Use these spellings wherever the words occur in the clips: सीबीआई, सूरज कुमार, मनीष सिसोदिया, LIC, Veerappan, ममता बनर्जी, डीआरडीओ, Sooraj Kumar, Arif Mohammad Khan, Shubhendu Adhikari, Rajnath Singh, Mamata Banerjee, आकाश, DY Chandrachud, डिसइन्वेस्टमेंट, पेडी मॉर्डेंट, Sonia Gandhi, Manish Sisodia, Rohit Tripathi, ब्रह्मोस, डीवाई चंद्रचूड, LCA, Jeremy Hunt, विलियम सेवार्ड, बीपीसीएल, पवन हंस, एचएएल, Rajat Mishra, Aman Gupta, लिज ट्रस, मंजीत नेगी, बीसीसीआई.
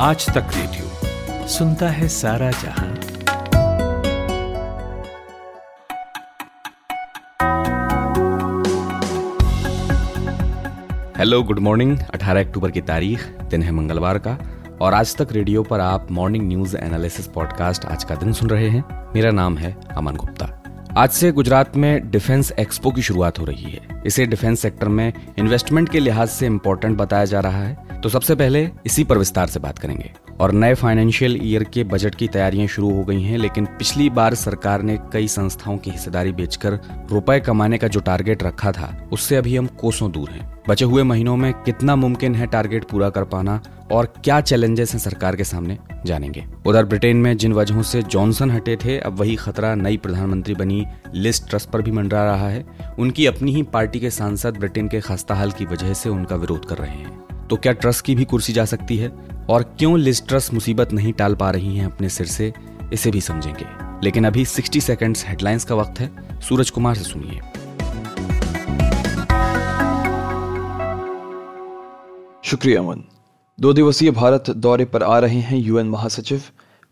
आज तक रेडियो सुनता है सारा जहां। Hello, good morning. 18 अक्टूबर की तारीख, दिन है मंगलवार का, और आज तक रेडियो पर आप मॉर्निंग न्यूज एनालिसिस पॉडकास्ट आज का दिन सुन रहे हैं। मेरा नाम है अमन गुप्ता। आज से गुजरात में डिफेंस एक्सपो की शुरुआत हो रही है। इसे डिफेंस सेक्टर में इन्वेस्टमेंट के लिहाज से इम्पोर्टेंट बताया जा रहा है, तो सबसे पहले इसी पर विस्तार से बात करेंगे। और नए फाइनेंशियल ईयर के बजट की तैयारियां शुरू हो गई हैं, लेकिन पिछली बार सरकार ने कई संस्थाओं की हिस्सेदारी बेचकर रुपए कमाने का जो टारगेट रखा था, उससे अभी हम कोसों दूर हैं। बचे हुए महीनों में कितना मुमकिन है टारगेट पूरा कर पाना और क्या चैलेंजेस हैं सरकार के सामने, जानेंगे। उधर ब्रिटेन में जिन वजहों से जॉनसन हटे थे, अब वही खतरा नई प्रधानमंत्री बनी लिज ट्रस पर भी मंडरा रहा है। उनकी अपनी ही पार्टी के सांसद ब्रिटेन के खस्ता हाल की वजह से उनका विरोध कर रहे हैं। तो क्या ट्रस की भी कुर्सी जा सकती है, और क्यों लिज ट्रस मुसीबत नहीं टाल पा रही हैं अपने सिर से, इसे भी समझेंगे। लेकिन अभी 60 सेकंड्स हेडलाइंस का वक्त है। सूरज कुमार से सुनिए। शुक्रिया अमन। 2 दिवसीय भारत दौरे पर आ रहे हैं यूएन महासचिव।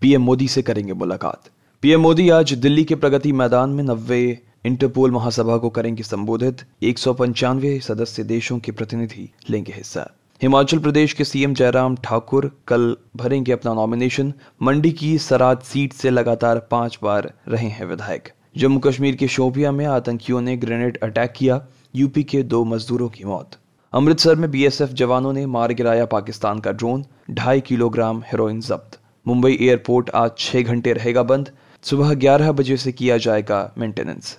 पीएम मोदी से करेंगे मुलाकात। पीएम मोदी आज दिल्ली के प्रगति मैदान में 90वें इंटरपोल महासभा को करेंगे संबोधित। 195 सदस्य देशों के प्रतिनिधि लेंगे हिस्सा। हिमाचल प्रदेश के सीएम जयराम ठाकुर कल भरेंगे अपना नॉमिनेशन। मंडी की सराज सीट से लगातार 5 बार रहे हैं विधायक। जम्मू कश्मीर के शोपियां में आतंकियों ने ग्रेनेड अटैक किया। यूपी के 2 मजदूरों की मौत। अमृतसर में बीएसएफ जवानों ने मार गिराया पाकिस्तान का ड्रोन। 2.5 किलोग्राम हेरोइन जब्त। मुंबई एयरपोर्ट आज 6 घंटे रहेगा बंद। सुबह 11 बजे से किया जाएगा मेंटेनेंस।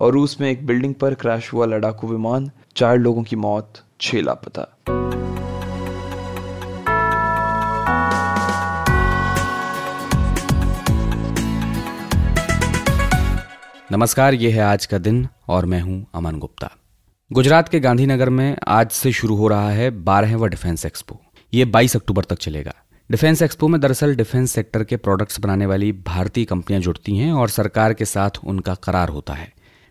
और रूस में एक बिल्डिंग पर क्रैश हुआ लड़ाकू विमान। 4 लोगों की मौत, 6 लापता। नमस्कार, ये है आज का दिन और मैं हूं अमन गुप्ता। गुजरात के गांधीनगर में आज से शुरू हो रहा है 12वां डिफेंस एक्सपो। ये 22 अक्टूबर तक चलेगा। डिफेंस एक्सपो में दरअसल डिफेंस सेक्टर के प्रोडक्ट्स बनाने वाली भारतीय कंपनियां जुड़ती हैं और सरकार के साथ उनका करार होता है।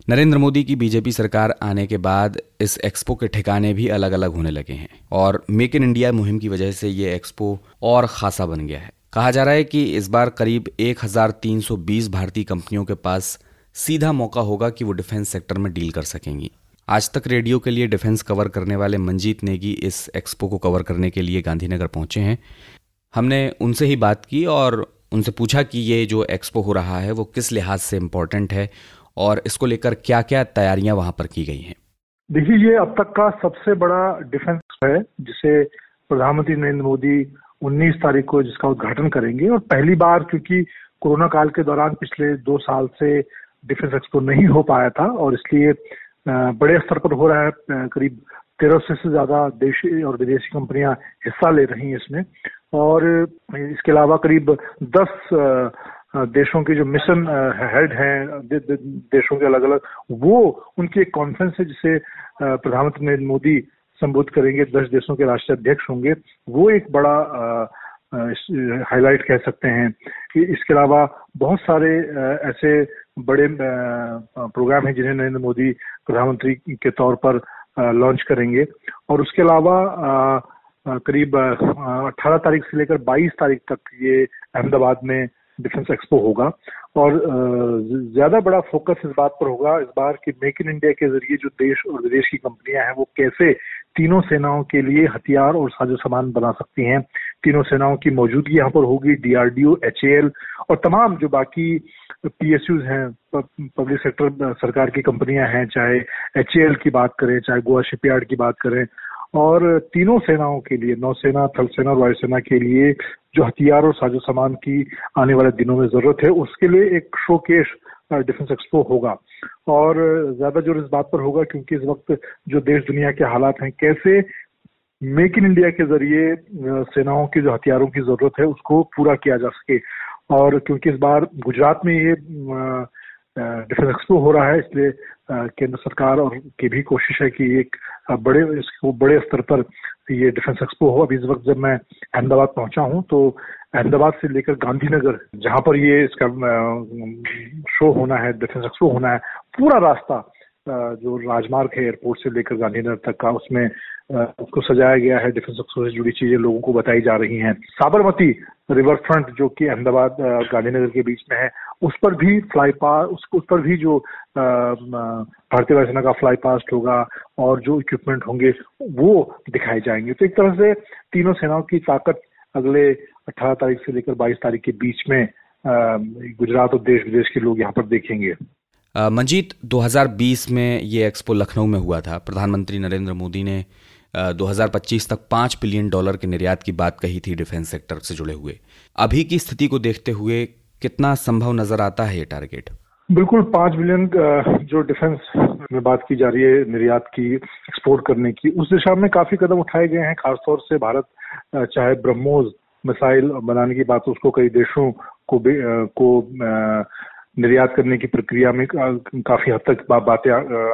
नरेंद्र मोदी की बीजेपी सरकार आने के बाद इस एक्सपो के ठिकाने भी अलग अलग होने लगे हैं, और मेक इन इंडिया मुहिम की वजह से ये एक्सपो और खासा बन गया है। कहा जा रहा है कि इस बार करीब 1320 भारतीय कंपनियों के पास सीधा मौका होगा कि वो डिफेंस सेक्टर में डील कर सकेंगी। आज तक रेडियो के लिए डिफेंस कवर करने वाले मंजीत नेगी इस एक्सपो को कवर करने के लिए गांधीनगर पहुंचे हैं। हमने उनसे ही बात की और उनसे पूछा कि ये जो एक्सपो हो रहा है वो किस लिहाज से इम्पोर्टेंट है और इसको लेकर क्या क्या तैयारियां वहां पर की गई हैं। देखिए, ये अब तक का सबसे बड़ा डिफेंस है जिसे प्रधानमंत्री नरेंद्र मोदी 19 तारीख को जिसका उद्घाटन करेंगे। और पहली बार, क्योंकि कोरोना काल के दौरान पिछले 2 साल से डिफेंस एक्सपो नहीं हो पाया था और इसलिए बड़े स्तर पर हो रहा है। करीब 1300 से ज्यादा देशी और विदेशी कंपनियां हिस्सा ले रही हैं इसमें, और इसके अलावा करीब 10 देशों के जो मिशन हेड हैं देशों के अलग अलग, वो उनकी एक कॉन्फ्रेंस है जिसे प्रधानमंत्री नरेंद्र मोदी संबोधित करेंगे। 10 देशों के राष्ट्राध्यक्ष होंगे। वो एक बड़ा हाईलाइट कह सकते हैं। कि इसके अलावा बहुत सारे ऐसे बड़े प्रोग्राम हैं जिन्हें नरेंद्र मोदी प्रधानमंत्री के तौर पर लॉन्च करेंगे। और उसके अलावा करीब 18 तारीख से लेकर 22 तारीख तक ये अहमदाबाद में डिफेंस एक्सपो होगा। और ज्यादा बड़ा फोकस इस बात पर होगा इस बार कि मेक इन इंडिया के जरिए जो देश और विदेश की कंपनियां हैं वो कैसे तीनों सेनाओं के लिए हथियार और साजो सामान बना सकती हैं। तीनों सेनाओं की मौजूदगी यहाँ पर होगी। डीआरडीओ, एचएएल और तमाम जो बाकी पीएसयूज हैं, पब्लिक सेक्टर सरकार की कंपनियां हैं, चाहे एचएएल की बात करें, चाहे गोवा शिपयार्ड की बात करें, और तीनों सेनाओं के लिए, नौसेना, थल सेना और वायुसेना के लिए जो हथियार और साजो सामान की आने वाले दिनों में जरूरत है, उसके लिए एक शोकेश डिफेंस एक्सपो होगा। और ज्यादा जोर इस बात पर होगा क्योंकि इस वक्त जो देश दुनिया के हालात हैं, कैसे मेक इन इंडिया के जरिए सेनाओं की जो हथियारों की जरूरत है उसको पूरा किया जा सके। और क्योंकि इस बार गुजरात में ये डिफेंस एक्सपो हो रहा है, इसलिए केंद्र सरकार और की भी कोशिश है कि एक बड़े स्तर पर ये डिफेंस एक्सपो हो। अभी इस वक्त जब मैं अहमदाबाद पहुंचा हूं तो अहमदाबाद से लेकर गांधीनगर, जहां पर ये इसका शो होना है, डिफेंस एक्सपो होना है, पूरा रास्ता जो राजमार्ग है एयरपोर्ट से लेकर गांधीनगर तक का, उसमें उसको सजाया गया है, डिफेंस एक्सपो से जुड़ी चीजें लोगों को बताई जा रही हैं। साबरमती रिवर फ्रंट जो कि अहमदाबाद गांधीनगर के बीच में है, उस पर भी फ्लाई पास, उस पर भी जो भारतीय वायुसेना का फ्लाई पास्ट होगा और जो इक्विपमेंट होंगे वो दिखाए जाएंगे। तो एक तरह से तीनों सेनाओं की ताकत अगले 18 तारीख से लेकर 22 तारीख के बीच में गुजरात और देश विदेश के लोग यहाँ पर देखेंगे। मंजीत, 2020 में ये एक्सपो लखनऊ में हुआ था। प्रधानमंत्री नरेंद्र मोदी ने 2025 तक $5 बिलियन के निर्यात की बात कही थी डिफेंस सेक्टर से जुड़े हुए। अभी की स्थिति को देखते हुए कितना संभव नजर आता है ये टारगेट? बिल्कुल, 5 बिलियन जो डिफेंस में बात की जा रही है निर्यात की, एक्सपोर्ट करने की, उस दिशा में काफी कदम उठाए गए हैं। खासतौर से भारत चाहे ब्रह्मोस मिसाइल बनाने की बात, उसको कई देशों को निर्यात करने की प्रक्रिया में काफी हद तक बातें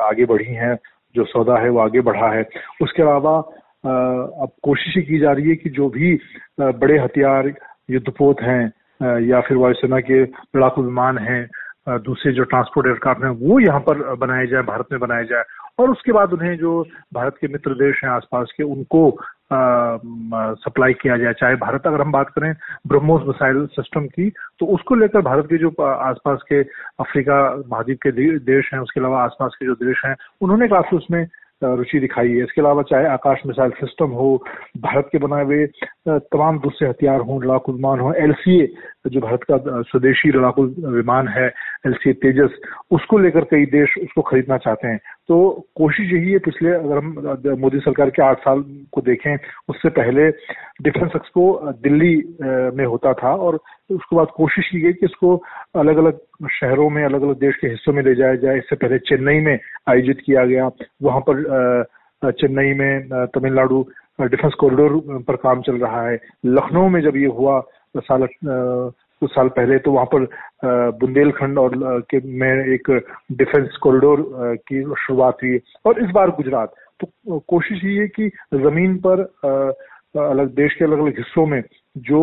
आगे बढ़ी हैं। जो सौदा है वो आगे बढ़ा है। उसके अलावा अब कोशिश की जा रही है कि जो भी बड़े हथियार युद्धपोत हैं या फिर वायुसेना के लड़ाकू विमान हैं, दूसरे जो ट्रांसपोर्ट एयरक्राफ्ट हैं, वो यहाँ पर बनाए जाए, भारत में बनाए जाए, और उसके बाद उन्हें जो भारत के मित्र देश हैं आसपास के, उनको सप्लाई किया जाए। चाहे भारत, अगर हम बात करें ब्रह्मोस मिसाइल सिस्टम की, तो उसको लेकर भारत के जो आसपास के अफ्रीका महाद्वीप के देश हैं, उसके अलावा आसपास के जो देश हैं, उन्होंने काफी उसमें रुचि दिखाई है। इसके अलावा चाहे आकाश मिसाइल सिस्टम हो, भारत के बनाए हुए तमाम दूसरे हथियार हों, लड़ाकू विमान हों, LCA जो भारत का स्वदेशी लड़ाकू विमान है, LCA तेजस, उसको लेकर कई देश उसको खरीदना चाहते हैं। तो कोशिश यही है, पिछले अगर हम मोदी सरकार के 8 साल को देखें, उससे पहले डिफेंस एक्सपो दिल्ली में होता था और उसके बाद कोशिश की गई कि इसको अलग अलग शहरों में, अलग अलग देश के हिस्सों में ले जाया जाए। इससे पहले चेन्नई में आयोजित किया गया, वहां पर चेन्नई में तमिलनाडु डिफेंस कॉरिडोर पर काम चल रहा है। लखनऊ में जब ये हुआ कुछ साल पहले, तो वहां पर बुंदेलखंड और के में एक डिफेंस कॉरिडोर की शुरुआत हुई, और इस बार गुजरात। तो कोशिश ये है कि जमीन पर अलग देश के अलग अलग हिस्सों में जो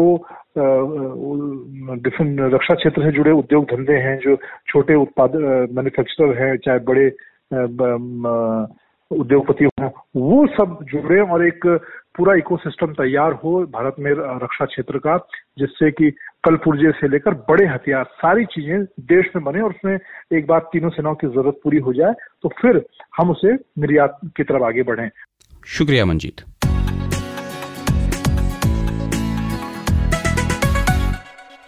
डिफेंस रक्षा क्षेत्र से जुड़े उद्योग धंधे हैं, जो छोटे उत्पादक मैन्युफैक्चरर हैं, चाहे बड़े उद्योगपति हों, वो सब जुड़े और एक पूरा इकोसिस्टम तैयार हो भारत में रक्षा क्षेत्र का, जिससे कि कल पुर्जे से लेकर बड़े हथियार सारी चीजें देश में बने और उसमें एक बार तीनों सेनाओं की जरूरत पूरी हो जाए, तो फिर हम उसे निर्यात की तरफ आगे बढ़ें। शुक्रिया मंजीत।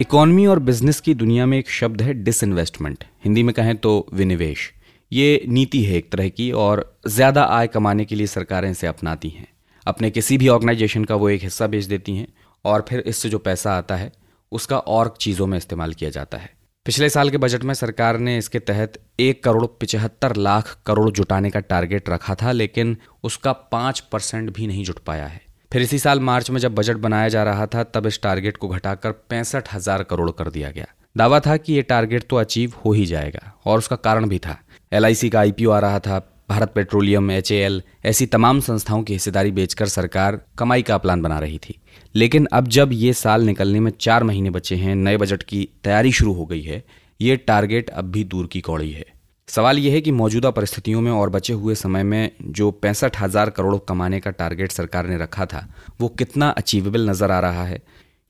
इकोनॉमी और बिजनेस की दुनिया में एक शब्द है डिसइन्वेस्टमेंट, हिंदी में कहें तो विनिवेश। ये नीति है एक तरह की, और ज़्यादा आय कमाने के लिए सरकारें इसे अपनाती हैं। अपने किसी भी ऑर्गेनाइजेशन का वो एक हिस्सा बेच देती हैं और फिर इससे जो पैसा आता है उसका और चीज़ों में इस्तेमाल किया जाता है। पिछले साल के बजट में सरकार ने इसके तहत 1,75,00,000 करोड़ जुटाने का टारगेट रखा था, लेकिन उसका 5% भी नहीं जुट पाया है। फिर इसी साल मार्च में जब बजट बनाया जा रहा था, तब इस टारगेट को घटाकर 65,000 करोड़ कर दिया गया। दावा था कि ये टारगेट तो अचीव हो ही जाएगा, और उसका कारण भी था। LIC का IPO आ रहा था, भारत पेट्रोलियम, HAL ऐसी तमाम संस्थाओं की हिस्सेदारी बेचकर सरकार कमाई का प्लान बना रही थी। लेकिन अब जब ये साल निकलने में 4 महीने बचे हैं, नए बजट की तैयारी शुरू हो गई है, ये टारगेट अब भी दूर की कौड़ी है। सवाल यह है कि मौजूदा परिस्थितियों में और बचे हुए समय में जो 65,000 करोड़ कमाने का टारगेट सरकार ने रखा था, वो कितना अचीवेबल नजर आ रहा है।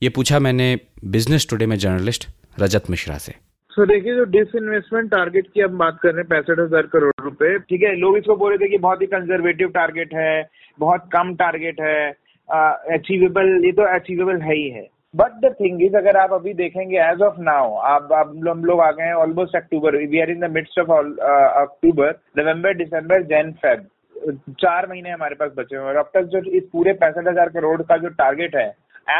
ये पूछा मैंने बिजनेस टुडे में जर्नलिस्ट रजत मिश्रा से। तो देखिए, जो डिसइन्वेस्टमेंट टारगेट की हम बात कर रहे हैं, 65,000 करोड़ रुपए, ठीक है, लोग इसको बोल रहे थे कि बहुत ही कंजर्वेटिव टारगेट है, बहुत कम टारगेट है, अचीवेबल, ये तो अचीवेबल है ही है। बट द थिंग इज, अगर आप अभी देखेंगे एज ऑफ नाउ, हम लोग आ गए हैं almost October, we are in the midst of October, November, December, Jan, Feb, 4 महीने हमारे पास बचे हुए हैं। और अब तक जो इस पूरे 65,000 करोड़ का जो टारगेट है,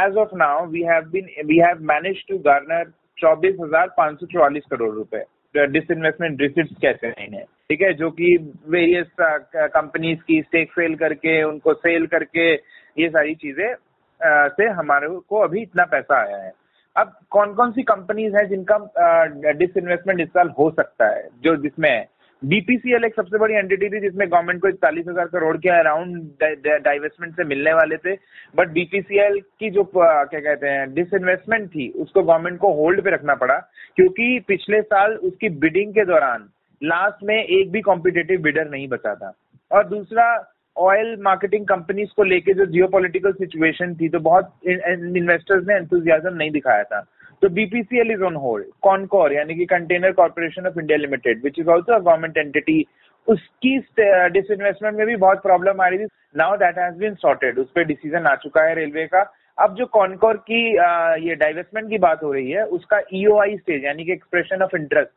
as of now we have managed to garner 24,544 crore रुपए डिसइन्वेस्टमेंट रिसिप्ट्स कहते हैं इन्हें, ठीक है, जो कि वेरियस कंपनीज की स्टेक सेल करके, उनको सेल करके, ये सारी चीजें से हमारे को अभी इतना पैसा आया है। अब कौन कौन सी कंपनीज हैं जिनका डिसइन्वेस्टमेंट इस साल हो सकता है, जो जिसमें BPCL एक सबसे बड़ी एंटिटी थी जिसमें गवर्नमेंट को 41,000 करोड़ के अराउंड डाइवेस्टमेंट से मिलने वाले थे, बट BPCL की जो क्या कहते हैं डिसइन्वेस्टमेंट थी, उसको गवर्नमेंट को होल्ड पे रखना पड़ा, क्योंकि पिछले साल उसकी बिडिंग के दौरान लास्ट में एक भी कॉम्पिटेटिव बिडर नहीं बचा था। और दूसरा ऑयल मार्केटिंग कंपनीज को लेके जो जियोपॉलिटिकल सिचुएशन थी, तो बहुत इन्वेस्टर्स ने एंथुजियाज्म नहीं दिखाया था. तो बीपीसीएल is on hold. Concor यानी कि container corporation of India limited, which is also a government entity, उसकी डिसइन्वेस्टमेंट में भी बहुत प्रॉब्लम आ रही थी. Now that has been sorted, उस पर डिसीजन आ चुका है रेलवे का. अब जो कॉनकॉर की ये डाइवेस्टमेंट की बात हो रही है, उसका ईओआई स्टेज यानी कि एक्सप्रेशन ऑफ इंटरेस्ट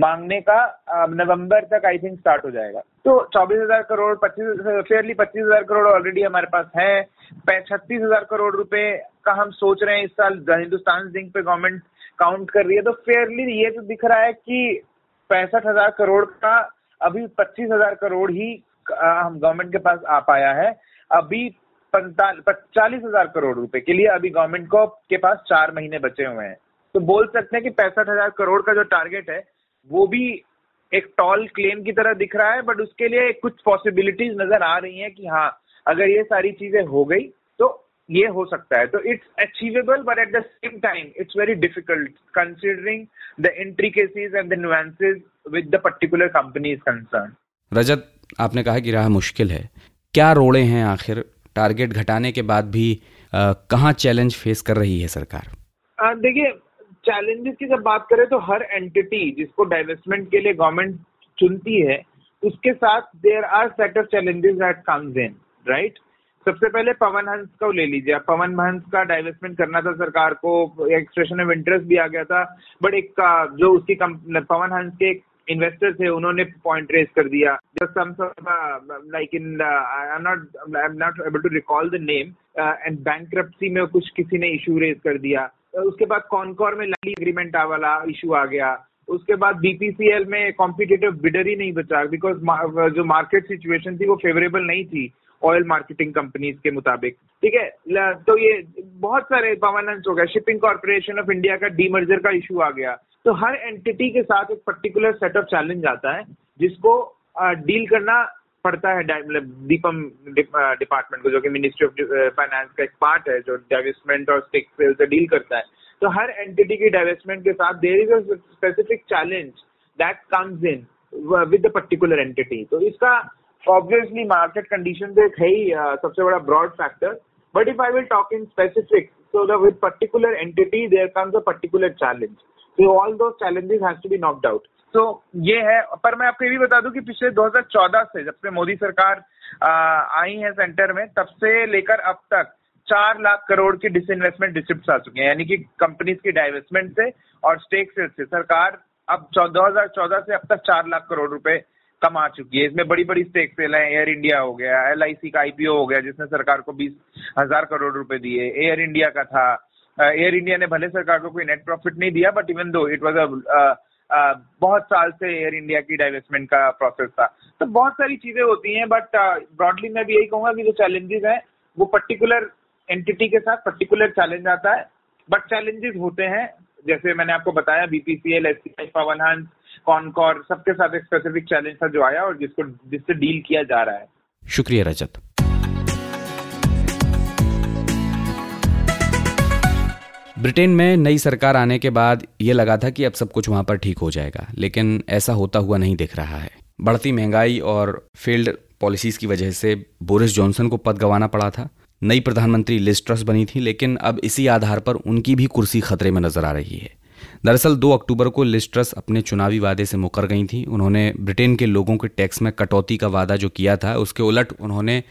मांगने का नवंबर तक आई थिंक स्टार्ट हो जाएगा. तो 24,000 करोड़, फेयरली 25,000 करोड़ ऑलरेडी हमारे पास है. 36,000 करोड़ रुपए का हम सोच रहे हैं इस साल हिंदुस्तान जिंक पे गवर्नमेंट काउंट कर रही है. तो फेयरली ये तो दिख रहा है कि 65,000 करोड़ का अभी 25,000 करोड़ ही हम गवर्नमेंट के पास आ पाया है. अभी 40,000 करोड़ रुपए के लिए अभी गवर्नमेंट को के पास 4 महीने बचे हुए हैं. तो बोल सकते हैं कि 65,000 करोड़ का जो टारगेट है वो भी एक टॉल क्लेम की तरह दिख रहा है, बट उसके लिए कुछ पॉसिबिलिटीज नजर आ रही हैं कि हाँ, अगर ये सारी चीजें हो गई तो ये हो सकता है. तो it's achievable, but at the same time it's very difficult considering the intricacies and the nuances with the particular company is concern. Rajat, आपने कहा कि राह मुश्किल है. क्या रोड़े हैं आखिर टारगेट घटाने के बाद भी, कहाँ चैलेंज फेस कर रही है सरकार? देखिए, चैलेंजेस की जब बात करें तो हर एंटिटी जिसको डाइवेस्टमेंट के लिए गवर्नमेंट चुनती है, उसके साथ there are set of challenges that comes in, right. सबसे पहले पवन हंस को ले लीजिए. पवन हंस का डाइवेस्टमेंट करना था सरकार को, एक्सप्रेशन ऑफ इंटरेस्ट भी आ गया था, बट एक जो उसकी पवन हंस के इन्वेस्टर थे उन्होंने पॉइंट रेज कर दिया. Like in I am not able to recall the name, and bankruptcy में कुछ किसी ने इशू रेज कर दिया. उसके बाद कॉनकॉर में लैंड एग्रीमेंट वाला इशू आ गया. उसके बाद बीपीसीएल में कॉम्पिटिटिव बिडर ही नहीं बचा, बिकॉज जो मार्केट सिचुएशन थी वो फेवरेबल नहीं थी ऑयल मार्केटिंग कंपनीज के मुताबिक, ठीक है. तो ये बहुत सारे पवनंस हो गए. शिपिंग कॉर्पोरेशन ऑफ इंडिया का डीमर्जर का इशू आ गया. तो हर एंटिटी के साथ एक पर्टिकुलर सेट ऑफ चैलेंज आता है जिसको डील करना पड़ता है दीपम डिपार्टमेंट को, जो कि मिनिस्ट्री ऑफ फाइनेंस का एक पार्ट है जो डाइवेस्टमेंट और स्टेक सेल से डील करता है. तो हर एंटिटी की डाइवेस्टमेंट के साथ there is a specific challenge that comes in with the particular entity. तो इसका ऑब्वियसली मार्केट कंडीशन तो एक है ही सबसे बड़ा broad factor, but if I will talk in specific, so the with particular entity there comes a particular challenge. So all those challenges has to be knocked out. तो ये है. पर मैं आपको ये भी बता दूं कि पिछले 2014 से जब से मोदी सरकार आई है सेंटर में, तब से लेकर अब तक 4 लाख करोड़ की डिसइन्वेस्टमेंट रिसिप्ट्स आ चुके हैं, यानी कि कंपनीज की डाइवेस्टमेंट से और स्टेक सेल से सरकार अब 2014 से अब तक 4 लाख करोड़ रुपए कमा चुकी है. इसमें बड़ी बड़ी स्टेक सेल है. एयर इंडिया हो गया, LIC का IPO हो गया जिसने सरकार को 20,000 करोड़ रुपए दिए. एयर इंडिया का था, एयर इंडिया ने भले सरकार को कोई नेट प्रॉफिट नहीं दिया, but even though it was a बहुत साल से एयर इंडिया की डाइवेस्टमेंट का प्रोसेस था. तो बहुत सारी चीजें होती हैं, बट ब्रॉडली मैं भी यही कहूंगा कि जो चैलेंजेस हैं वो पर्टिकुलर एंटिटी के साथ पर्टिकुलर चैलेंज आता है, बट चैलेंजेस होते हैं. जैसे मैंने आपको बताया, बीपीसीएल, SCI, पवन हंस, कॉनकॉर, सबके साथ एक स्पेसिफिक चैलेंज था जो आया और जिससे डील किया जा रहा है. शुक्रिया रजत. ब्रिटेन में नई सरकार आने के बाद ये लगा था कि अब सब कुछ वहाँ पर ठीक हो जाएगा, लेकिन ऐसा होता हुआ नहीं दिख रहा है. बढ़ती महंगाई और फेल्ड पॉलिसीज की वजह से बोरिस जॉनसन को पद गंवाना पड़ा था. नई प्रधानमंत्री लिज ट्रस बनी थी, लेकिन अब इसी आधार पर उनकी भी कुर्सी खतरे में नजर आ रही है. दरअसल 2 अक्टूबर को लिज ट्रस अपने चुनावी वादे से मुकर गई थी. उन्होंने ब्रिटेन के लोगों के टैक्स में कटौती का वादा जो किया था, उसके उलट उन्होंने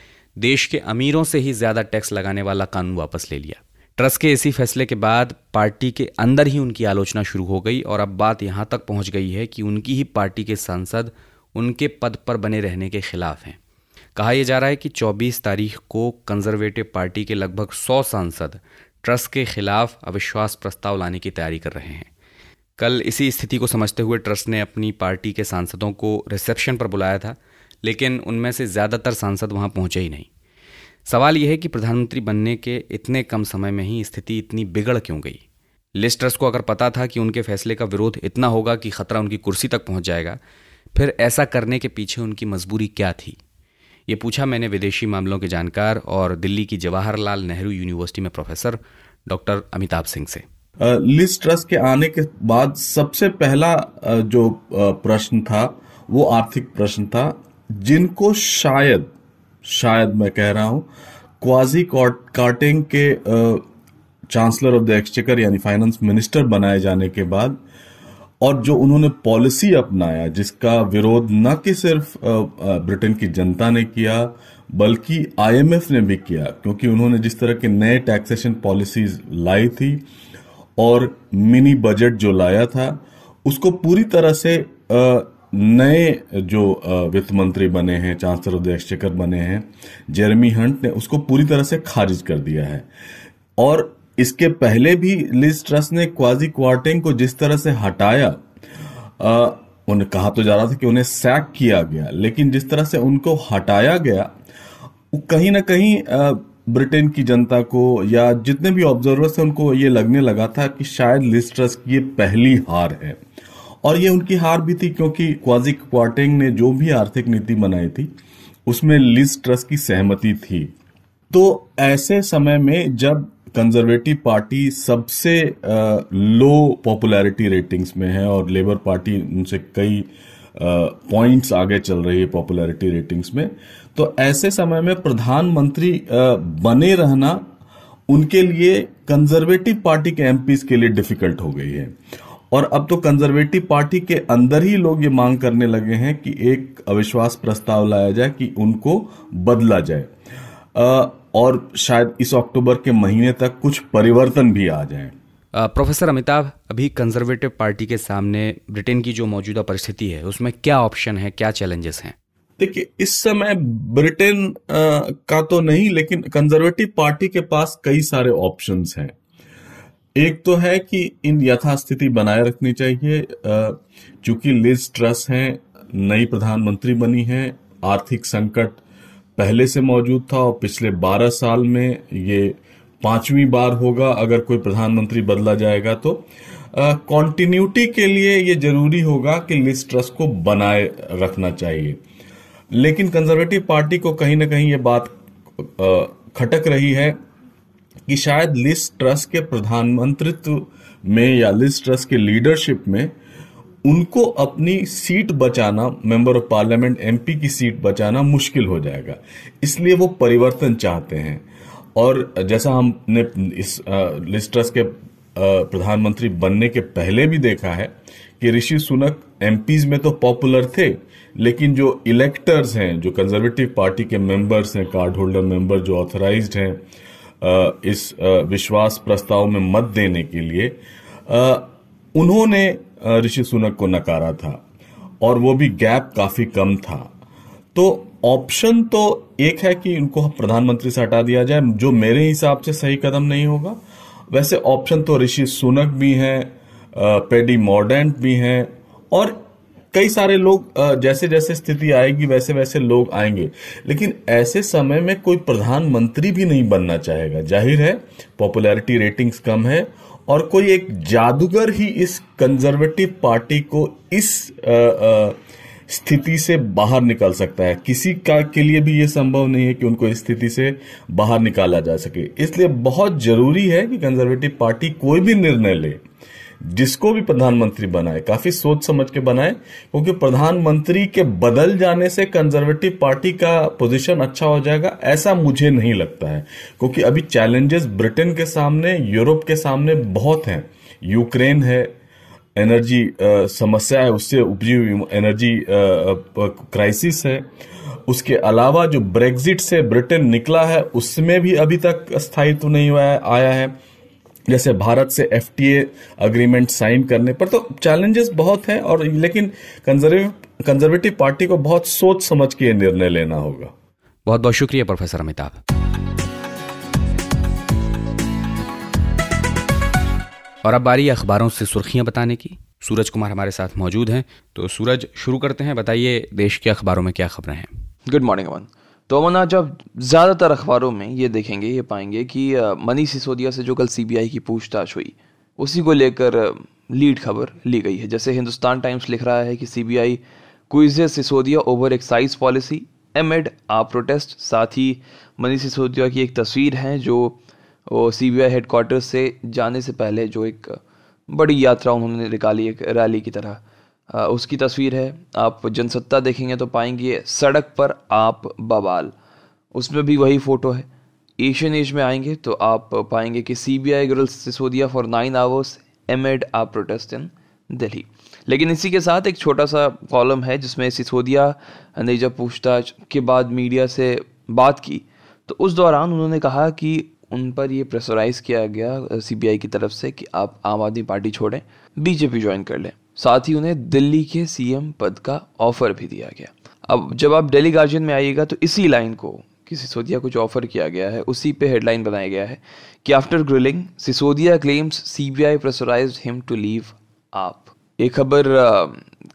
देश के अमीरों से ही ज़्यादा टैक्स लगाने वाला कानून वापस ले लिया. ट्रस के इसी फैसले के बाद पार्टी के अंदर ही उनकी आलोचना शुरू हो गई और अब बात यहां तक पहुंच गई है कि उनकी ही पार्टी के सांसद उनके पद पर बने रहने के खिलाफ हैं. कहा यह जा रहा है कि 24 तारीख को कंजर्वेटिव पार्टी के लगभग 100 सांसद ट्रस के खिलाफ अविश्वास प्रस्ताव लाने की तैयारी कर रहे हैं. कल इसी स्थिति को समझते हुए ट्रस ने अपनी पार्टी के सांसदों को रिसेप्शन पर बुलाया था, लेकिन उनमें से ज़्यादातर सांसद वहां पहुंचे ही नहीं. सवाल यह है कि प्रधानमंत्री बनने के इतने कम समय में ही स्थिति इतनी बिगड़ क्यों गई. लिज ट्रस को अगर पता था कि उनके फैसले का विरोध इतना होगा कि खतरा उनकी कुर्सी तक पहुंच जाएगा, फिर ऐसा करने के पीछे उनकी मजबूरी क्या थी? ये पूछा मैंने विदेशी मामलों के जानकार और दिल्ली की जवाहरलाल नेहरू यूनिवर्सिटी में प्रोफेसर डॉक्टर अमिताभ सिंह से. लिज ट्रस के आने के बाद सबसे पहला जो प्रश्न था वो आर्थिक प्रश्न था, जिनको शायद शायद मैं कह रहा हूं, क्वाजी क्वार्टेंग के चांसलर ऑफ द एक्सचेकर यानी फाइनेंस मिनिस्टर बनाए जाने के बाद और जो उन्होंने पॉलिसी अपनाया जिसका विरोध न कि सिर्फ ब्रिटेन की जनता ने किया बल्कि आईएमएफ ने भी किया, क्योंकि उन्होंने जिस तरह के नए टैक्सेशन पॉलिसीज लाई थी और मिनी बजट जो लाया था उसको पूरी तरह से नए जो वित्त मंत्री बने हैं, चांसलर ऑफ द एक्सचेकर बने हैं जेरेमी हंट ने, उसको पूरी तरह से खारिज कर दिया है। और इसके पहले भी लिज ट्रस ने क्वाजी क्वार्टेंग को जिस तरह से हटाया, उन्हें कहा तो जा रहा था कि उन्हें सैक किया गया, लेकिन जिस तरह से उनको हटाया गया कहीं ना कहीं ब्रिटेन की जनता को या जितने भी ऑब्जर्वर्स हैं उनको ये लगने लगा था कि शायद लिज ट्रस की ये पहली हार है। और ये उनकी हार भी थी क्योंकि क्वाजी क्वार्टेंग ने जो भी आर्थिक नीति बनाई थी उसमें लिज ट्रस की सहमति थी। तो ऐसे समय में जब कंजर्वेटिव पार्टी सबसे लो पॉपुलैरिटी रेटिंग्स में है और लेबर पार्टी उनसे कई पॉइंट्स आगे चल रही है पॉपुलैरिटी रेटिंग्स में, तो ऐसे समय में प्रधानमंत्री बने रहना उनके लिए कंजर्वेटिव पार्टी के एमपीज के लिए डिफिकल्ट हो गई है। और अब तो कंजर्वेटिव पार्टी के अंदर ही लोग ये मांग करने लगे हैं कि एक अविश्वास प्रस्ताव लाया जाए कि उनको बदला जाए और शायद इस अक्टूबर के महीने तक कुछ परिवर्तन भी आ जाए। प्रोफेसर अमिताभ, अभी कंजर्वेटिव पार्टी के सामने ब्रिटेन की जो मौजूदा परिस्थिति है उसमें क्या ऑप्शन है, क्या चैलेंजेस हैं? देखिए, इस समय ब्रिटेन का तो नहीं, लेकिन कंजर्वेटिव पार्टी के पास कई सारे ऑप्शंस हैं। एक तो है कि इन यथास्थिति बनाए रखनी चाहिए, चूंकि लिज ट्रस हैं, नई प्रधानमंत्री बनी हैं, आर्थिक संकट पहले से मौजूद था और पिछले 12 साल में ये 5वीं बार होगा अगर कोई प्रधानमंत्री बदला जाएगा। तो कॉन्टिन्यूटी के लिए ये जरूरी होगा कि लिज ट्रस को बनाए रखना चाहिए, लेकिन कंजर्वेटिव पार्टी को कहीं ना कहीं ये बात खटक रही है कि शायद लिज ट्रस के प्रधानमंत्रित्व में या लिज ट्रस के लीडरशिप में उनको अपनी सीट बचाना, मेंबर ऑफ पार्लियामेंट एमपी की सीट बचाना मुश्किल हो जाएगा, इसलिए वो परिवर्तन चाहते हैं। और जैसा हमने इस लिज ट्रस के प्रधानमंत्री बनने के पहले भी देखा है कि ऋषि सुनक एमपीज में तो पॉपुलर थे, लेकिन जो इलेक्टर्स हैं, जो कंजर्वेटिव पार्टी के मेंबर्स हैं, कार्ड होल्डर मेंबर जो ऑथराइज्ड हैं इस विश्वास प्रस्ताव में मत देने के लिए, उन्होंने ऋषि सुनक को नकारा था और वो भी गैप काफी कम था। तो ऑप्शन तो एक है कि उनको प्रधानमंत्री से हटा दिया जाए, जो मेरे हिसाब से सही कदम नहीं होगा। वैसे ऑप्शन तो ऋषि सुनक भी हैं, पेडी मॉर्डेंट भी हैं और कई सारे लोग, जैसे जैसे स्थिति आएगी वैसे वैसे लोग आएंगे, लेकिन ऐसे समय में कोई प्रधानमंत्री भी नहीं बनना चाहेगा। जाहिर है पॉपुलैरिटी रेटिंग्स कम है और कोई एक जादूगर ही इस कंजर्वेटिव पार्टी को इस स्थिति से बाहर निकाल सकता है। किसी का के लिए भी ये संभव नहीं है कि उनको इस स्थिति से बाहर निकाला जा सके। इसलिए बहुत जरूरी है कि कंजर्वेटिव पार्टी कोई भी निर्णय ले, जिसको भी प्रधानमंत्री बनाए, काफी सोच समझ के बनाए, क्योंकि प्रधानमंत्री के बदल जाने से कंजर्वेटिव पार्टी का पोजीशन अच्छा हो जाएगा ऐसा मुझे नहीं लगता है, क्योंकि अभी चैलेंजेस ब्रिटेन के सामने, यूरोप के सामने बहुत हैं। यूक्रेन है, एनर्जी समस्या है, उससे उपजी हुई एनर्जी क्राइसिस है, उसके अलावा जो ब्रेग्जिट से ब्रिटेन निकला है उसमें भी अभी तक स्थायित्व नहीं आया है, जैसे भारत से FTA अग्रीमेंट साइन करने पर। तो चैलेंजेस बहुत हैं और लेकिन कंजर्वेटिव पार्टी को बहुत सोच समझ के निर्णय लेना होगा। बहुत बहुत शुक्रिया प्रोफेसर अमिताभ। और अब बारी अखबारों से सुर्खियां बताने की। सूरज कुमार हमारे साथ मौजूद हैं, तो सूरज शुरू करते हैं, बताइए देश के अखबारों में क्या खबरें हैं। Good morning Aman. तो अमन, आज आप ज़्यादातर अखबारों में ये देखेंगे, ये पाएंगे कि मनीष सिसोदिया से जो कल सीबीआई की पूछताछ हुई उसी को लेकर लीड खबर ली गई है। जैसे हिंदुस्तान टाइम्स लिख रहा है कि सीबीआई quizzes Sisodia over excise policy amid a protest. साथ ही मनीष सिसोदिया की एक तस्वीर है जो सीबीआई हेडक्वार्टर्स से जाने से पहले जो एक बड़ी यात्रा उन्होंने निकाली एक रैली की तरह, उसकी तस्वीर है। आप जनसत्ता देखेंगे तो पाएंगे सड़क पर आप बवाल। उसमें भी वही फ़ोटो है। एशियन एज में आएंगे तो आप पाएंगे कि सीबीआई grills Sisodia for 9 hours amid a protest in Delhi. लेकिन इसी के साथ एक छोटा सा कॉलम है जिसमें सिसोदिया ने जब पूछताछ के बाद मीडिया से बात की तो उस दौरान उन्होंने कहा कि उन पर यह प्रेशराइज़ किया गया सीबीआई की तरफ से कि आप आम आदमी पार्टी छोड़ें, बीजेपी ज्वाइन कर लें। साथ ही उन्हें दिल्ली के सीएम पद का ऑफर भी दिया गया। अब जब आप डेली गार्जियन में आइएगा तो इसी लाइन को कि सिसोदिया को जो ऑफर किया गया है उसी पे हेडलाइन बनाया गया है कि after grilling Sisodia claims सीबीआई pressurised him to leave AAP. ये खबर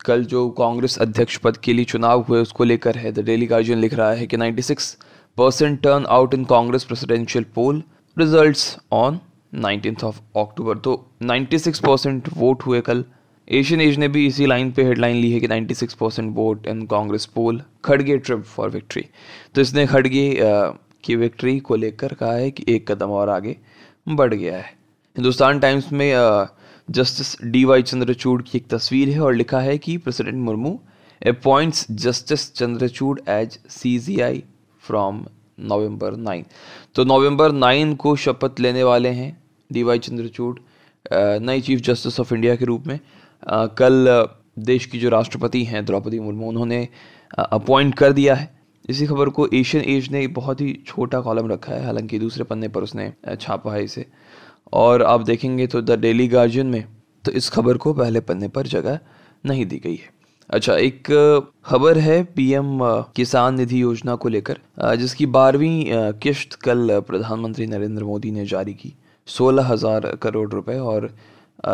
कल जो कांग्रेस अध्यक्ष पद के लिए चुनाव हुए उसको लेकर है। द डेली गार्जियन लिख रहा है कि 96% turn out in Congress presidential poll results on 19th of October. तो 96% वोट हुए कल। एशियन एज ने भी इसी लाइन पे हेडलाइन ली है कि 96% वोट इन कांग्रेस पोल, खड़गे ट्रिप फॉर विक्ट्री। तो इसने खड़गे की विक्ट्री को लेकर कहा है कि एक कदम और आगे बढ़ गया है। हिंदुस्तान टाइम्स में जस्टिस डीवाई चंद्रचूड की एक तस्वीर है और लिखा है कि president Murmu appoints justice Chandrachud as CJI from November 9। तो नवंबर 9 को शपथ लेने वाले हैं डीवाई चंद्रचूड नए चीफ जस्टिस ऑफ इंडिया के रूप में। कल देश की जो राष्ट्रपति हैं द्रौपदी मुर्मू, उन्होंने अपॉइंट कर दिया है। इसी खबर को एशियन एज ने बहुत ही छोटा कॉलम रखा है, हालांकि दूसरे पन्ने पर उसने छापा है इसे। और आप देखेंगे तो द डेली गार्जियन में तो इस खबर को पहले पन्ने पर जगह नहीं दी गई है। अच्छा, एक खबर है पीएम किसान निधि योजना को लेकर जिसकी 12वीं किश्त कल प्रधानमंत्री नरेंद्र मोदी ने जारी की, 16,000 करोड़ रुपए। और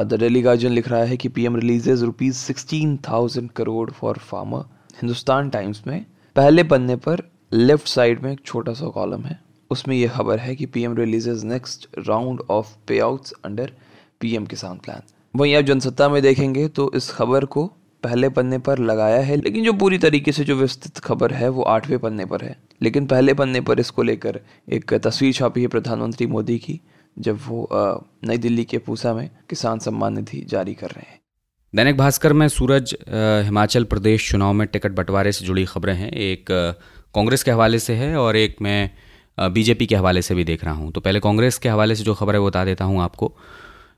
द डेली गार्जियन लिख रहा है कि PM releases rupees 16,000 crore for farmer. Hindustan times में पहले पन्ने पर लेफ्ट साइड में एक छोटा सा कॉलम है, उसमें यह खबर है कि PM releases next round of पे outs under PM Kisan plan. वहीं आप जनसत्ता में देखेंगे तो इस खबर को पहले पन्ने पर लगाया है, लेकिन जो पूरी तरीके से जो विस्तृत खबर है वो 8वें पन्ने पर है। लेकिन पहले पन्ने पर इसको लेकर एक तस्वीर छापी है प्रधानमंत्री मोदी की जब वो नई दिल्ली के पूसा में किसान सम्मान निधि जारी कर रहे हैं। दैनिक भास्कर में सूरज, हिमाचल प्रदेश चुनाव में टिकट बंटवारे से जुड़ी खबरें हैं। एक कांग्रेस के हवाले से है और एक मैं बीजेपी के हवाले से भी देख रहा हूं। तो पहले कांग्रेस के हवाले से जो खबर है वो बता देता हूं आपको।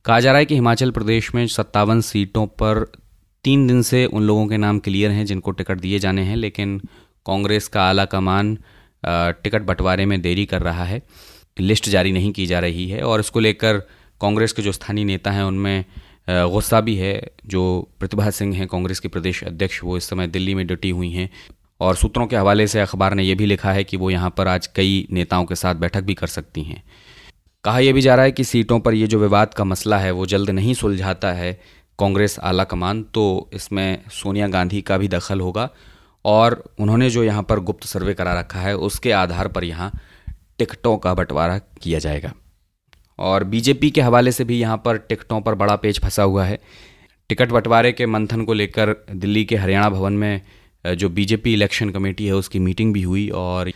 कहा जा रहा है कि हिमाचल प्रदेश में 57 सीटों पर 3 दिन से उन लोगों के नाम क्लियर हैं जिनको टिकट दिए जाने हैं, लेकिन कांग्रेस का आला कमान टिकट बंटवारे में देरी कर रहा है, लिस्ट जारी नहीं की जा रही है। और इसको लेकर कांग्रेस के जो स्थानीय नेता हैं उनमें गुस्सा भी है। जो प्रतिभा सिंह हैं कांग्रेस की प्रदेश अध्यक्ष, वो इस समय दिल्ली में डटी हुई हैं। और सूत्रों के हवाले से अखबार ने यह भी लिखा है कि वो यहाँ पर आज कई नेताओं के साथ बैठक भी कर सकती हैं। कहा यह भी जा रहा है कि सीटों पर ये जो विवाद का मसला है वो जल्द नहीं सुलझाता है कांग्रेस आला कमान तो इसमें सोनिया गांधी का भी दखल होगा। और उन्होंने जो यहाँ पर गुप्त सर्वे करा रखा है उसके आधार पर यहाँ टिकटों का बंटवारा किया जाएगा। और बीजेपी के हवाले से भी यहाँ पर टिकटों पर बड़ा पेच फंसा हुआ है। टिकट बंटवारे के मंथन को लेकर दिल्ली के हरियाणा भवन में जो बीजेपी इलेक्शन कमेटी है उसकी मीटिंग भी हुई और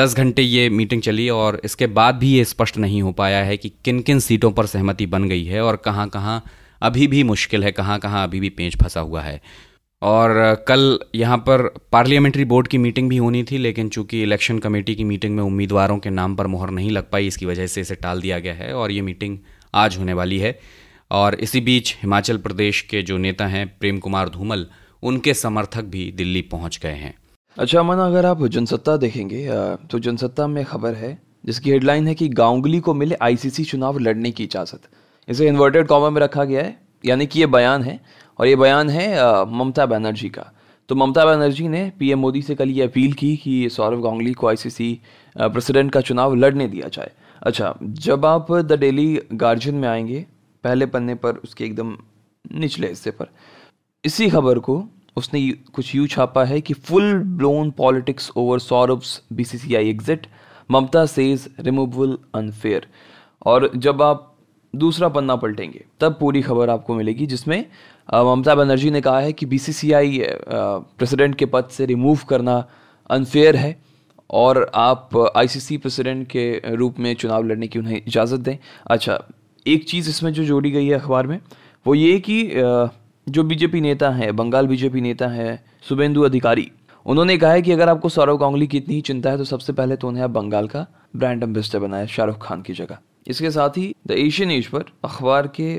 10 घंटे ये मीटिंग चली और इसके बाद भी ये स्पष्ट नहीं हो पाया है कि किन किन सीटों पर सहमति बन गई है और कहाँ कहाँ अभी भी मुश्किल है, कहाँ कहाँ अभी भी पेंच फंसा हुआ है। और कल यहाँ पर पार्लियामेंट्री बोर्ड की मीटिंग भी होनी थी, लेकिन चूंकि इलेक्शन कमेटी की मीटिंग में उम्मीदवारों के नाम पर मोहर नहीं लग पाई, इसकी वजह से इसे टाल दिया गया है और ये मीटिंग आज होने वाली है। और इसी बीच हिमाचल प्रदेश के जो नेता हैं प्रेम कुमार धूमल, उनके समर्थक भी दिल्ली पहुंच गए हैं। अच्छा अमन, अगर आप जनसत्ता देखेंगे तो जनसत्ता में खबर है जिसकी हेडलाइन है कि गांगुली को मिले आईसीसी चुनाव लड़ने की इजाज़त। इसे इन्वर्टेड कॉमा में रखा गया है, यानी कि ये बयान है और ये बयान है ममता बनर्जी का। तो ममता बनर्जी ने पीएम मोदी से कल ये अपील की कि सौरव गांगुली को आईसीसी प्रेसिडेंट का चुनाव लड़ने दिया जाए। अच्छा, जब आप द डेली गार्जियन में आएंगे पहले पन्ने पर उसके एकदम निचले हिस्से पर इसी खबर को उसने कुछ यूँ छापा है कि full blown politics over Sourav's बीसीसीआई exit, Mamata says removal unfair. और जब आप दूसरा पन्ना पलटेंगे तब पूरी खबर आपको मिलेगी जिसमें ममता बनर्जी ने कहा है कि बीसीसीआई प्रेसिडेंट के पद से रिमूव करना अनफेयर है और आप आईसीसी प्रेसिडेंट के रूप में चुनाव लड़ने की उन्हें इजाज़त दें। अच्छा, एक चीज़ इसमें जो जोड़ी गई है अखबार में वो ये कि जो बीजेपी नेता हैं, बंगाल बीजेपी नेता हैं शुभेंदु अधिकारी, उन्होंने कहा है कि अगर आपको सौरव गांगुली की इतनी ही चिंता है तो सबसे पहले तो उन्हें आप बंगाल का ब्रांड एम्बेसडर बनाए शाहरुख खान की जगह। इसके साथ ही द एशियन एज पर अखबार के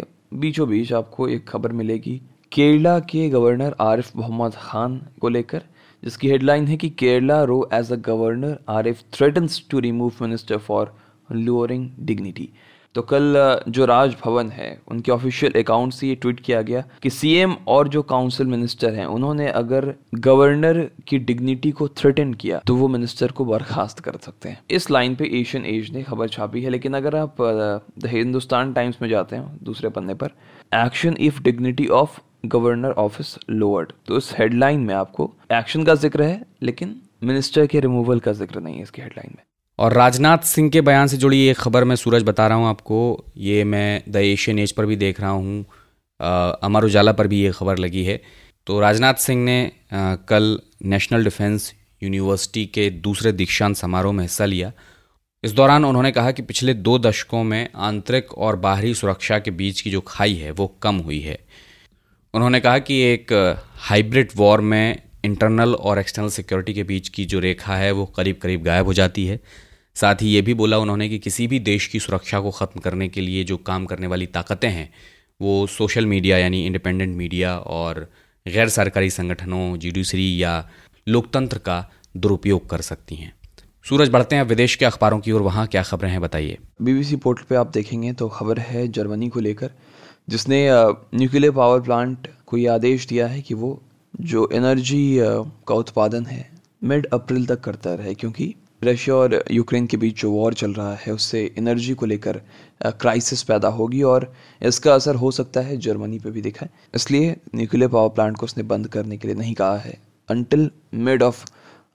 बीचों बीच आपको एक खबर मिलेगी केरला के गवर्नर आरिफ मोहम्मद खान को लेकर, जिसकी हेडलाइन है कि Kerala row as a governor, Arif threatens to remove minister for lowering dignity. तो कल जो राजभवन है उनके ऑफिशियल अकाउंट से ये ट्वीट किया गया कि सीएम और जो काउंसिल मिनिस्टर हैं उन्होंने अगर गवर्नर की डिग्निटी को थ्रेटन किया तो वो मिनिस्टर को बर्खास्त कर सकते हैं। इस लाइन पे एशियन एज ने खबर छापी है। लेकिन अगर आप द हिंदुस्तान टाइम्स में जाते हैं दूसरे पन्ने पर, action if dignity of governor office lowered, तो इस हेडलाइन में आपको एक्शन का जिक्र है लेकिन मिनिस्टर के रिमूवल का जिक्र नहीं है इसकी हेडलाइन में। और राजनाथ सिंह के बयान से जुड़ी ये खबर मैं सूरज बता रहा हूँ आपको, ये मैं द एशियन एज पर भी देख रहा हूँ, अमर उजाला पर भी ये खबर लगी है। तो राजनाथ सिंह ने कल नेशनल डिफेंस यूनिवर्सिटी के दूसरे दीक्षांत समारोह में हिस्सा लिया। इस दौरान उन्होंने कहा कि पिछले 2 दशकों में आंतरिक और बाहरी सुरक्षा के बीच की जो खाई है वो कम हुई है। उन्होंने कहा कि एक हाइब्रिड वॉर में इंटरनल और एक्सटर्नल सिक्योरिटी के बीच की जो रेखा है वो करीब करीब गायब हो जाती है। साथ ही ये भी बोला उन्होंने कि किसी भी देश की सुरक्षा को ख़त्म करने के लिए जो काम करने वाली ताकतें हैं वो सोशल मीडिया यानी इंडिपेंडेंट मीडिया और गैर सरकारी संगठनों, जुडिशरी या लोकतंत्र का दुरुपयोग कर सकती हैं। सूरज, बढ़ते हैं विदेश के अखबारों की ओर, वहाँ क्या खबरें हैं बताइए। बीबीसी पोर्टल पर आप देखेंगे तो खबर है जर्मनी को लेकर, जिसने न्यूक्लियर पावर प्लांट को ये आदेश दिया है कि वो जो एनर्जी का उत्पादन है मिड अप्रैल तक करता रहे, क्योंकि रशिया और यूक्रेन के बीच जो वॉर चल रहा है उससे एनर्जी को लेकर क्राइसिस पैदा होगी और इसका असर हो सकता है जर्मनी पे भी दिखा है। इसलिए न्यूक्लियर पावर प्लांट को उसने बंद करने के लिए नहीं कहा है अनटिल मिड ऑफ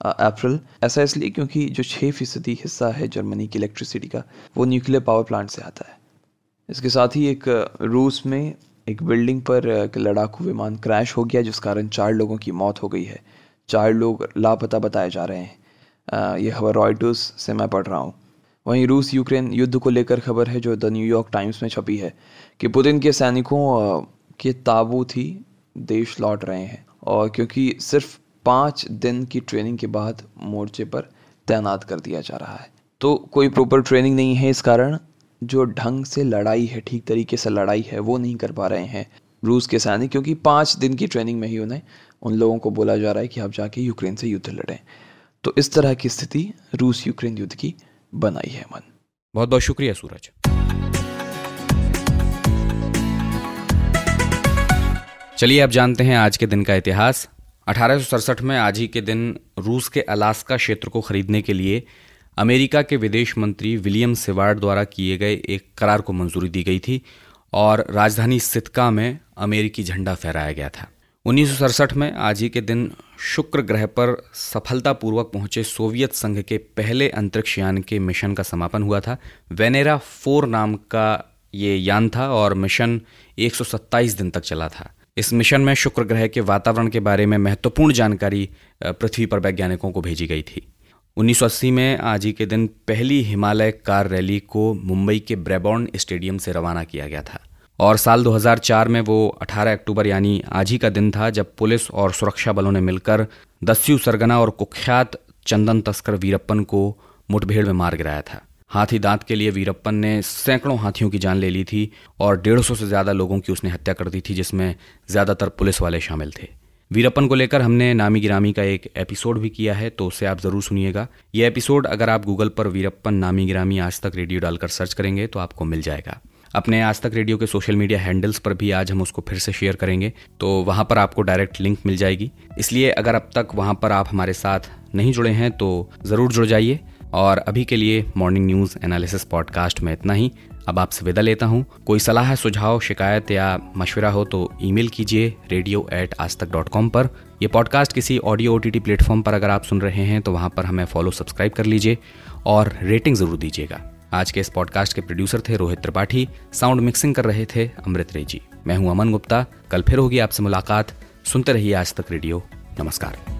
अप्रैल। ऐसा इसलिए क्योंकि जो 6% हिस्सा है जर्मनी की इलेक्ट्रिसिटी का वो न्यूक्लियर पावर प्लांट से आता है। इसके साथ ही एक रूस में एक बिल्डिंग पर एक लड़ाकू विमान क्रैश हो गया जिस कारण 4 लोगों की मौत हो गई है, 4 लोग लापता बताए जा रहे हैं। यह खबर रॉयटर्स से मैं पढ़ रहा हूँ। वहीं रूस यूक्रेन युद्ध को लेकर खबर है जो द न्यूयॉर्क टाइम्स में छपी है कि पुतिन के सैनिकों के ताबूत ही देश लौट रहे हैं और क्योंकि सिर्फ 5 दिन की ट्रेनिंग के बाद मोर्चे पर तैनात कर दिया जा रहा है। तो कोई प्रॉपर ट्रेनिंग नहीं है, इस कारण जो ढंग से लड़ाई है, ठीक तरीके से लड़ाई है, वो नहीं कर पा रहे हैं रूस के सैनिक, क्योंकि 5 दिन की ट्रेनिंग में ही उन्हें उन लोगों को बोला जा रहा है कि आप जाके यूक्रेन से युद्ध लड़ें। तो इस तरह की स्थिति रूस यूक्रेन युद्ध की बनाई है। मन, बहुत बहुत शुक्रिया सूरज। चलिए अब जानते हैं आज के दिन का इतिहास। 1867 में आज ही के दिन रूस के अलास्का क्षेत्र को खरीदने के लिए अमेरिका के विदेश मंत्री विलियम सेवार्ड द्वारा किए गए एक करार को मंजूरी दी गई थी और राजधानी सितका में अमेरिकी झंडा फहराया गया था। 1967 में आज ही के दिन शुक्र ग्रह पर सफलतापूर्वक पहुंचे सोवियत संघ के पहले अंतरिक्ष यान के मिशन का समापन हुआ था। वेनेरा 4 नाम का ये यान था और मिशन 127 दिन तक चला था। इस मिशन में शुक्र ग्रह के वातावरण के बारे में महत्वपूर्ण जानकारी पृथ्वी पर वैज्ञानिकों को भेजी गई थी। 1980 में आज ही के दिन पहली हिमालय कार रैली को मुंबई के ब्रेबॉर्न स्टेडियम से रवाना किया गया था और साल 2004 में वो 18 अक्टूबर यानी आज ही का दिन था जब पुलिस और सुरक्षा बलों ने मिलकर दस्यु सरगना और कुख्यात चंदन तस्कर वीरप्पन को मुठभेड़ में मार गिराया था। हाथी दांत के लिए वीरप्पन ने सैकड़ों हाथियों की जान ले ली थी और 150 से ज़्यादा लोगों की उसने हत्या कर दी थी, जिसमें ज़्यादातर पुलिस वाले शामिल थे। वीरप्पन को लेकर हमने नामी गिरामी का एक एपिसोड भी किया है, तो उसे आप ज़रूर सुनिएगा। ये एपिसोड अगर आप गूगल पर वीरप्पन नामी गिरामी आज तक रेडियो डालकर सर्च करेंगे तो आपको मिल जाएगा। अपने आज तक रेडियो के सोशल मीडिया हैंडल्स पर भी आज हम उसको फिर से शेयर करेंगे, तो वहाँ पर आपको डायरेक्ट लिंक मिल जाएगी। इसलिए अगर अब तक वहाँ पर आप हमारे साथ नहीं जुड़े हैं तो ज़रूर जुड़ जाइए। और अभी के लिए मॉर्निंग न्यूज़ एनालिसिस पॉडकास्ट में इतना ही। अब आपसे विदा लेता हूँ। कोई सलाह, सुझाव, शिकायत या मशवरा हो तो ईमेल कीजिए radio@aajtak.com पर। यह पॉडकास्ट किसी ऑडियो OTT प्लेटफॉर्म पर अगर आप सुन रहे हैं तो वहाँ पर हमें फॉलो, सब्सक्राइब कर लीजिए और रेटिंग ज़रूर दीजिएगा। आज के इस पॉडकास्ट के प्रोड्यूसर थे रोहित त्रिपाठी, साउंड मिक्सिंग कर रहे थे अमृत रे जी। मैं हूँ अमन गुप्ता। कल फिर होगी आपसे मुलाकात। सुनते रहिए आज तक रेडियो। नमस्कार।